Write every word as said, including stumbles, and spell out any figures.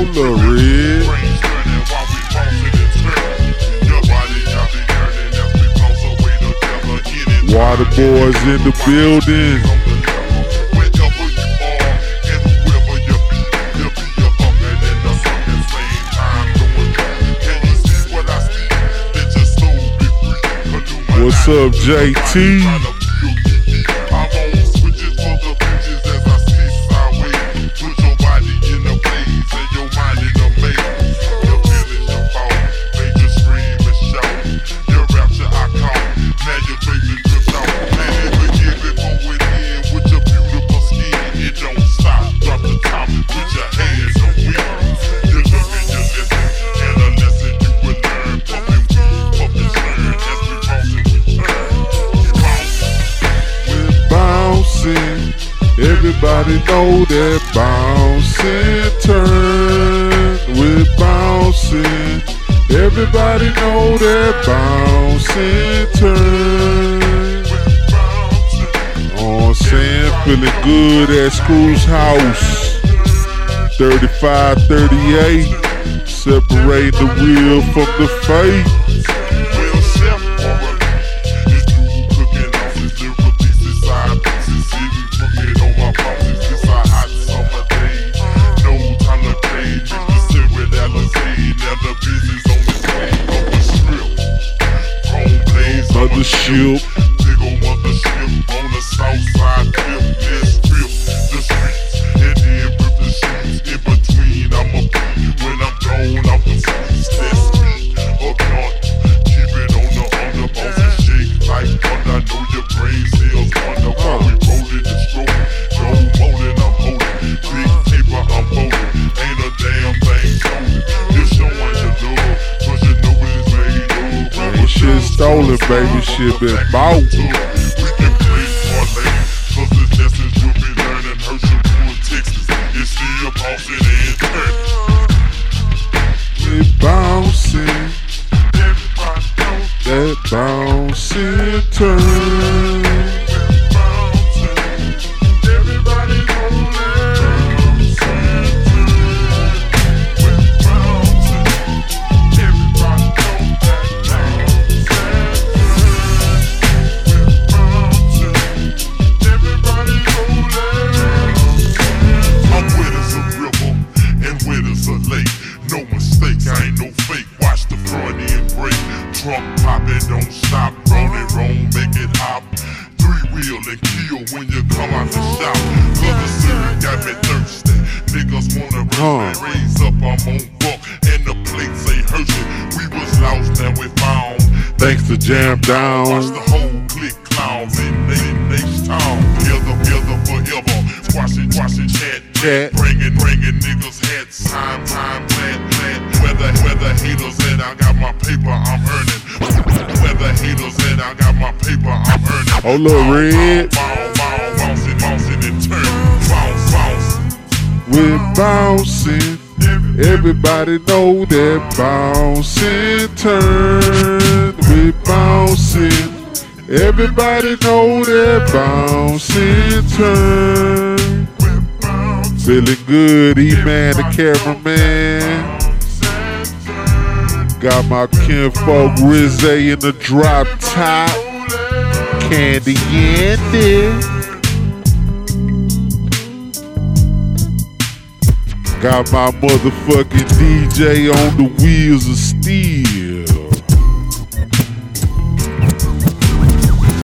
on the red. Brains turning while we bouncing and turning. Your body got the yearning as we bounce away together. Get it. Water boys in the building. Wherever you are and whoever you be, you'll be a bumpin' in the sun at the same time. Going on. Can you see what I see? It's just so big. What's up, J T? Everybody know that bouncing turn, we're bouncing. Everybody know that bouncing turn. Oh, Sam feeling good at Scrooge's house. thirty-five thirty-eight, separate the wheel from the fate. Ship. Big ol' mother ship on the south side, flip this, flip the streets, and then rip the sheets. In between, I'm a beat. When I'm gone, I'm the streets. That's me, a gun. Keep it on the underbones and shake like thunder. I know your brain cells wonder why we rollin' and strollin'. No moldin', I'm holdin'. Big paper, I'm foldin'. Ain't a damn thing stolen. You're showin' your love, 'cause you know it's made up. Ain't shit stolen, baby. Shit been bought. We can play parlay, 'cause the lessons you'll be learning hurt your poor Texas. It's still bouncing and turning. We bouncing. That bouncing turn. Everybody know jam down. Watch the whole clique clowns in H town. Together, together forever. Squashing, squashing, chat, chat. Bringing, bringing niggas heads. Time, time, flat, flat. Weather, weather haters and I got my paper, I'm earning. Weather haters and I got my paper, I'm earning. Oh, little red. Bounce, bounce, bouncing, bouncing and turn. Bounce, bounce. We're bouncing. Everybody know that bouncing turn. We bouncing. Everybody know that bouncing turn. Feeling good, E-Man the cameraman. Got my kinfolk Rizé in the drop top. Candy Yandy. Got my motherfucking D J on the wheels of steel.